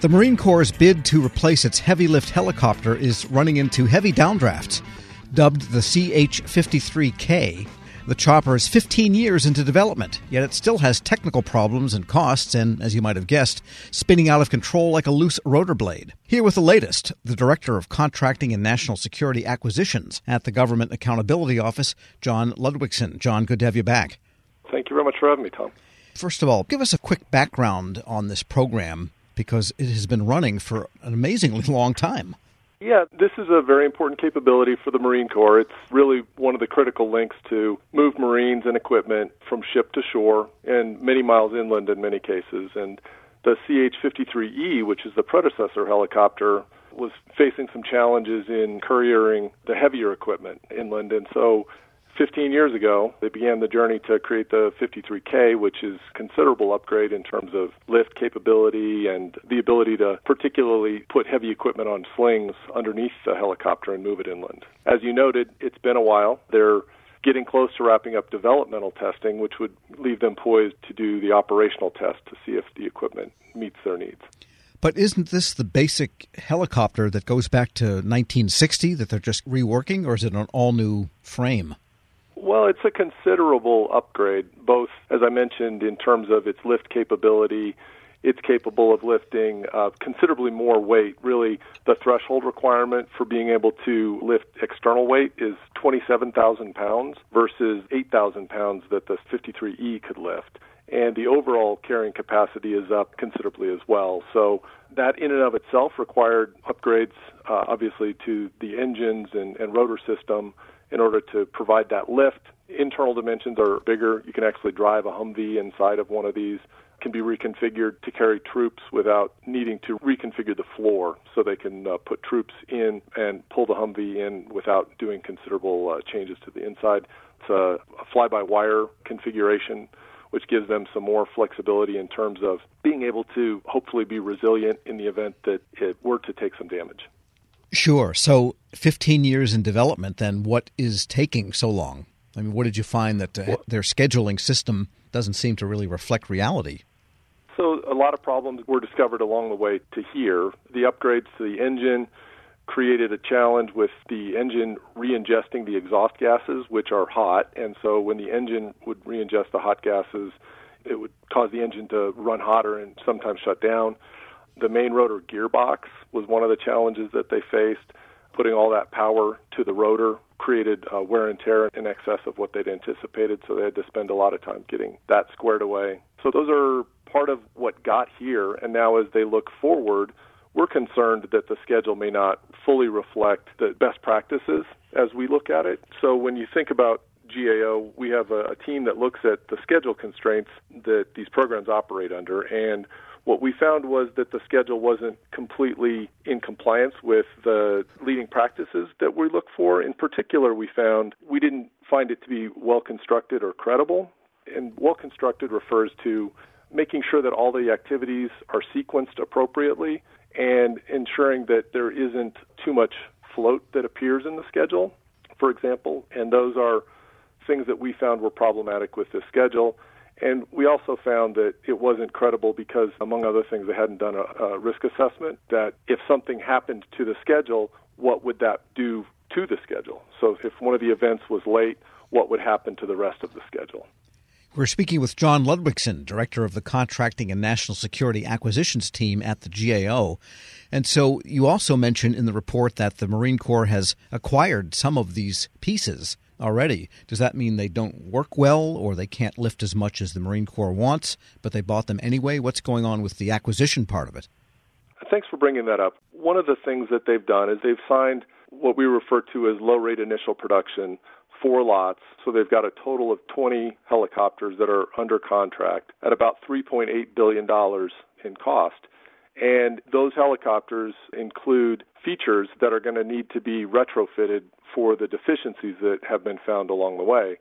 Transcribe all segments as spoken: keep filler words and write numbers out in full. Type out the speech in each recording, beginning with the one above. The Marine Corps' bid to replace its heavy lift helicopter is running into heavy downdrafts. Dubbed the C H fifty-three K, the chopper is fifteen years into development, yet it still has technical problems and costs and, as you might have guessed, spinning out of control like a loose rotor blade. Here with the latest, the Director of Contracting and National Security Acquisitions at the Government Accountability Office, John Ludwigson. John, good to have you back. Thank you very much for having me, Tom. First of all, give us a quick background on this program, because it has been running for an amazingly long time. Yeah, this is a very important capability for the Marine Corps. It's really one of the critical links to move Marines and equipment from ship to shore and many miles inland in many cases. And the C H fifty-three E, which is the predecessor helicopter, was facing some challenges in couriering the heavier equipment inland. And so fifteen years ago, they began the journey to create the fifty-three K, which is a considerable upgrade in terms of lift capability and the ability to particularly put heavy equipment on slings underneath the helicopter and move it inland. As you noted, it's been a while. They're getting close to wrapping up developmental testing, which would leave them poised to do the operational test to see if the equipment meets their needs. But isn't this the basic helicopter that goes back to nineteen sixty that they're just reworking, or is it an all-new frame? Well, it's a considerable upgrade, both, as I mentioned, in terms of its lift capability. It's capable of lifting uh, considerably more weight. Really, the threshold requirement for being able to lift external weight is twenty-seven thousand pounds versus eight thousand pounds that the fifty-three E could lift. And the overall carrying capacity is up considerably as well. So that in and of itself required upgrades, uh, obviously, to the engines and, and rotor system in order to provide that lift. Internal dimensions are bigger. You can actually drive a Humvee inside of one of these. It can be reconfigured to carry troops without needing to reconfigure the floor, so they can uh, put troops in and pull the Humvee in without doing considerable uh, changes to the inside. It's a fly-by-wire configuration, which gives them some more flexibility in terms of being able to hopefully be resilient in the event that it were to take some damage. Sure. So fifteen years in development, then what is taking so long? I mean, what did you find that uh, their scheduling system doesn't seem to really reflect reality? So a lot of problems were discovered along the way to here. The upgrades to the engine created a challenge with the engine re-ingesting the exhaust gases, which are hot. And so when the engine would re-ingest the hot gases, it would cause the engine to run hotter and sometimes shut down. The main rotor gearbox was one of the challenges that they faced. Putting all that power to the rotor created uh, wear and tear in excess of what they'd anticipated, so they had to spend a lot of time getting that squared away. So those are part of what got here, and now as they look forward, we're concerned that the schedule may not fully reflect the best practices as we look at it. So when you think about G A O, we have a, a team that looks at the schedule constraints that these programs operate under, and what we found was that the schedule wasn't completely in compliance with the leading practices that we look for. In particular, we found we didn't find it to be well-constructed or credible. And well-constructed refers to making sure that all the activities are sequenced appropriately and ensuring that there isn't too much float that appears in the schedule, for example. And those are things that we found were problematic with this schedule. And we also found that it wasn't credible because, among other things, they hadn't done a, a risk assessment that if something happened to the schedule, what would that do to the schedule? So if one of the events was late, what would happen to the rest of the schedule? We're speaking with John Ludwigson, Director of the Contracting and National Security Acquisitions Team at the G A O. And so you also mentioned in the report that the Marine Corps has acquired some of these pieces already. Does that mean they don't work well, or they can't lift as much as the Marine Corps wants, but they bought them anyway? What's going on with the acquisition part of it? Thanks for bringing that up. One of the things that they've done is they've signed what we refer to as low-rate initial production, four lots. So they've got a total of twenty helicopters that are under contract at about three point eight billion dollars in cost. And those helicopters include features that are going to need to be retrofitted for the deficiencies that have been found along the way.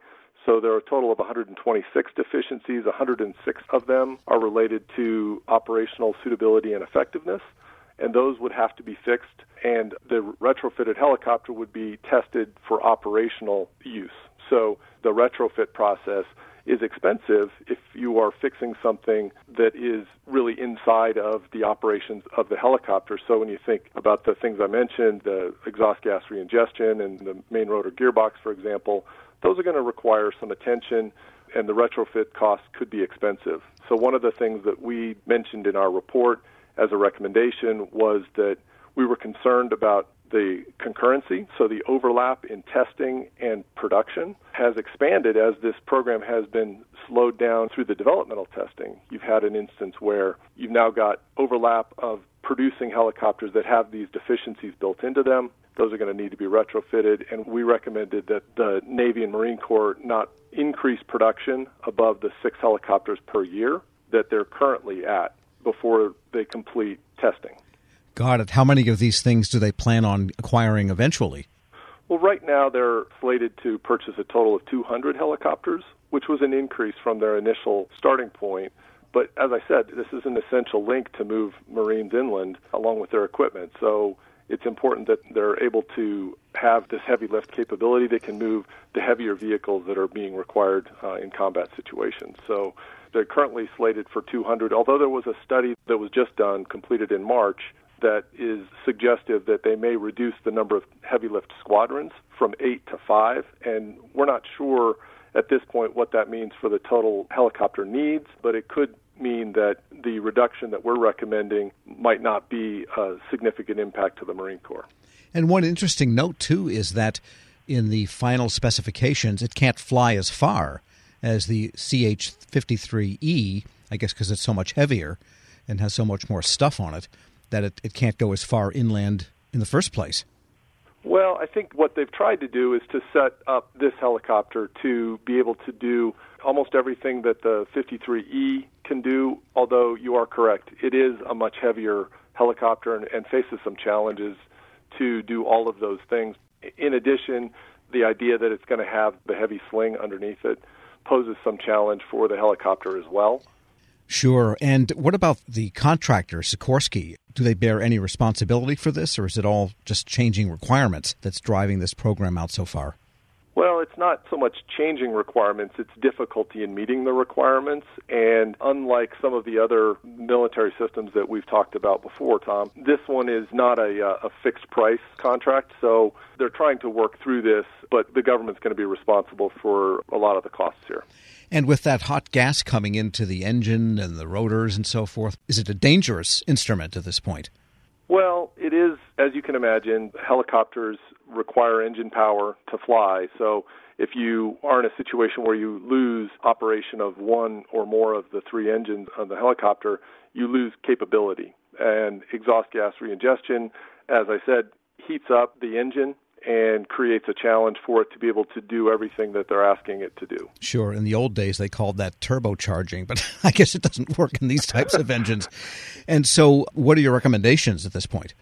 So there are a total of one hundred twenty-six deficiencies. one hundred six of them are related to operational suitability and effectiveness, and those would have to be fixed, and the retrofitted helicopter would be tested for operational use. So the retrofit process is expensive if you are fixing something that is really inside of the operations of the helicopter. So when you think about the things I mentioned, the exhaust gas reingestion and the main rotor gearbox, for example, those are going to require some attention, and the retrofit costs could be expensive. So one of the things that we mentioned in our report as a recommendation was that we were concerned about the concurrency, so the overlap in testing and production has expanded as this program has been slowed down through the developmental testing. You've had an instance where you've now got overlap of producing helicopters that have these deficiencies built into them. Those are going to need to be retrofitted, and we recommended that the Navy and Marine Corps not increase production above the six helicopters per year that they're currently at before they complete testing. Got it. How many of these things do they plan on acquiring eventually? Well, right now they're slated to purchase a total of two hundred helicopters, which was an increase from their initial starting point. But as I said, this is an essential link to move Marines inland along with their equipment. So it's important that they're able to have this heavy lift capability that can move the heavier vehicles that are being required uh, in combat situations. So they're currently slated for two hundred, although there was a study that was just done, completed in March, that is suggestive that they may reduce the number of heavy lift squadrons from eight to five. And we're not sure at this point what that means for the total helicopter needs, but it could mean that the reduction that we're recommending might not be a significant impact to the Marine Corps. And one interesting note, too, is that in the final specifications, it can't fly as far as the C H fifty-three E, I guess because it's so much heavier and has so much more stuff on it, that it, it can't go as far inland in the first place. Well, I think what they've tried to do is to set up this helicopter to be able to do almost everything that the fifty-three E can do, although you are correct. It is a much heavier helicopter and, and faces some challenges to do all of those things. In addition, the idea that it's going to have the heavy sling underneath it poses some challenge for the helicopter as well. Sure. And what about the contractor, Sikorsky? Do they bear any responsibility for this, or is it all just changing requirements that's driving this program out so far? Well, it's not so much changing requirements, it's difficulty in meeting the requirements. And unlike some of the other military systems that we've talked about before, Tom, this one is not a, a fixed price contract. So they're trying to work through this, but the government's going to be responsible for a lot of the costs here. And with that hot gas coming into the engine and the rotors and so forth, is it a dangerous instrument at this point? Well, it is, as you can imagine, helicopters require engine power to fly. So if you are in a situation where you lose operation of one or more of the three engines on the helicopter, you lose capability. And exhaust gas reingestion, as I said, heats up the engine and creates a challenge for it to be able to do everything that they're asking it to do. Sure. In the old days, they called that turbocharging, but I guess it doesn't work in these types of engines. And so what are your recommendations at this point?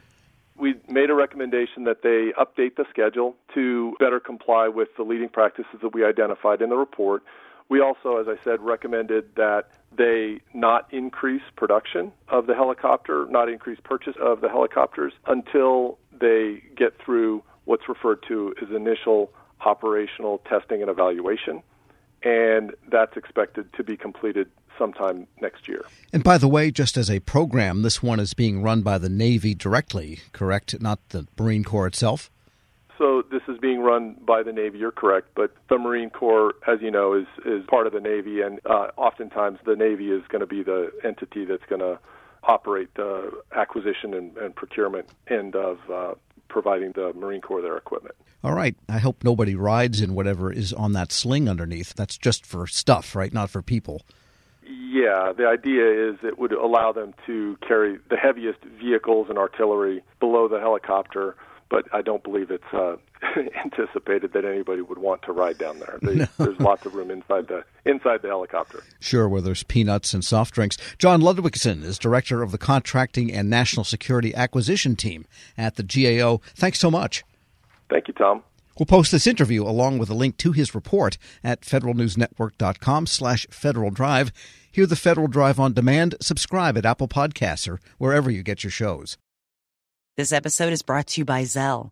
We made a recommendation that they update the schedule to better comply with the leading practices that we identified in the report. We also, as I said, recommended that they not increase production of the helicopter, not increase purchase of the helicopters until they get through what's referred to as initial operational testing and evaluation, and that's expected to be completed sometime next year. And by the way, just as a program, this one is being run by the Navy directly, correct? Not the Marine Corps itself? So this is being run by the Navy, you're correct, but the Marine Corps, as you know, is, is part of the Navy, and uh, oftentimes the Navy is going to be the entity that's going to operate the acquisition and, and procurement end of uh providing the Marine Corps their equipment. All right. I hope nobody rides in whatever is on that sling underneath. That's just for stuff, right? Not for people. Yeah. The idea is it would allow them to carry the heaviest vehicles and artillery below the helicopter, but I don't believe it's uh, anticipated that anybody would want to ride down there. They, no. There's lots of room inside the inside the helicopter. Sure, where there's peanuts and soft drinks. John Ludwigson is director of the Contracting and National Security Acquisition Team at the G A O. Thanks so much. Thank you, Tom. We'll post this interview along with a link to his report at federalnewsnetwork.com slash Federal Drive. Hear the Federal Drive on demand. Subscribe at Apple Podcasts or wherever you get your shows. This episode is brought to you by Zelle.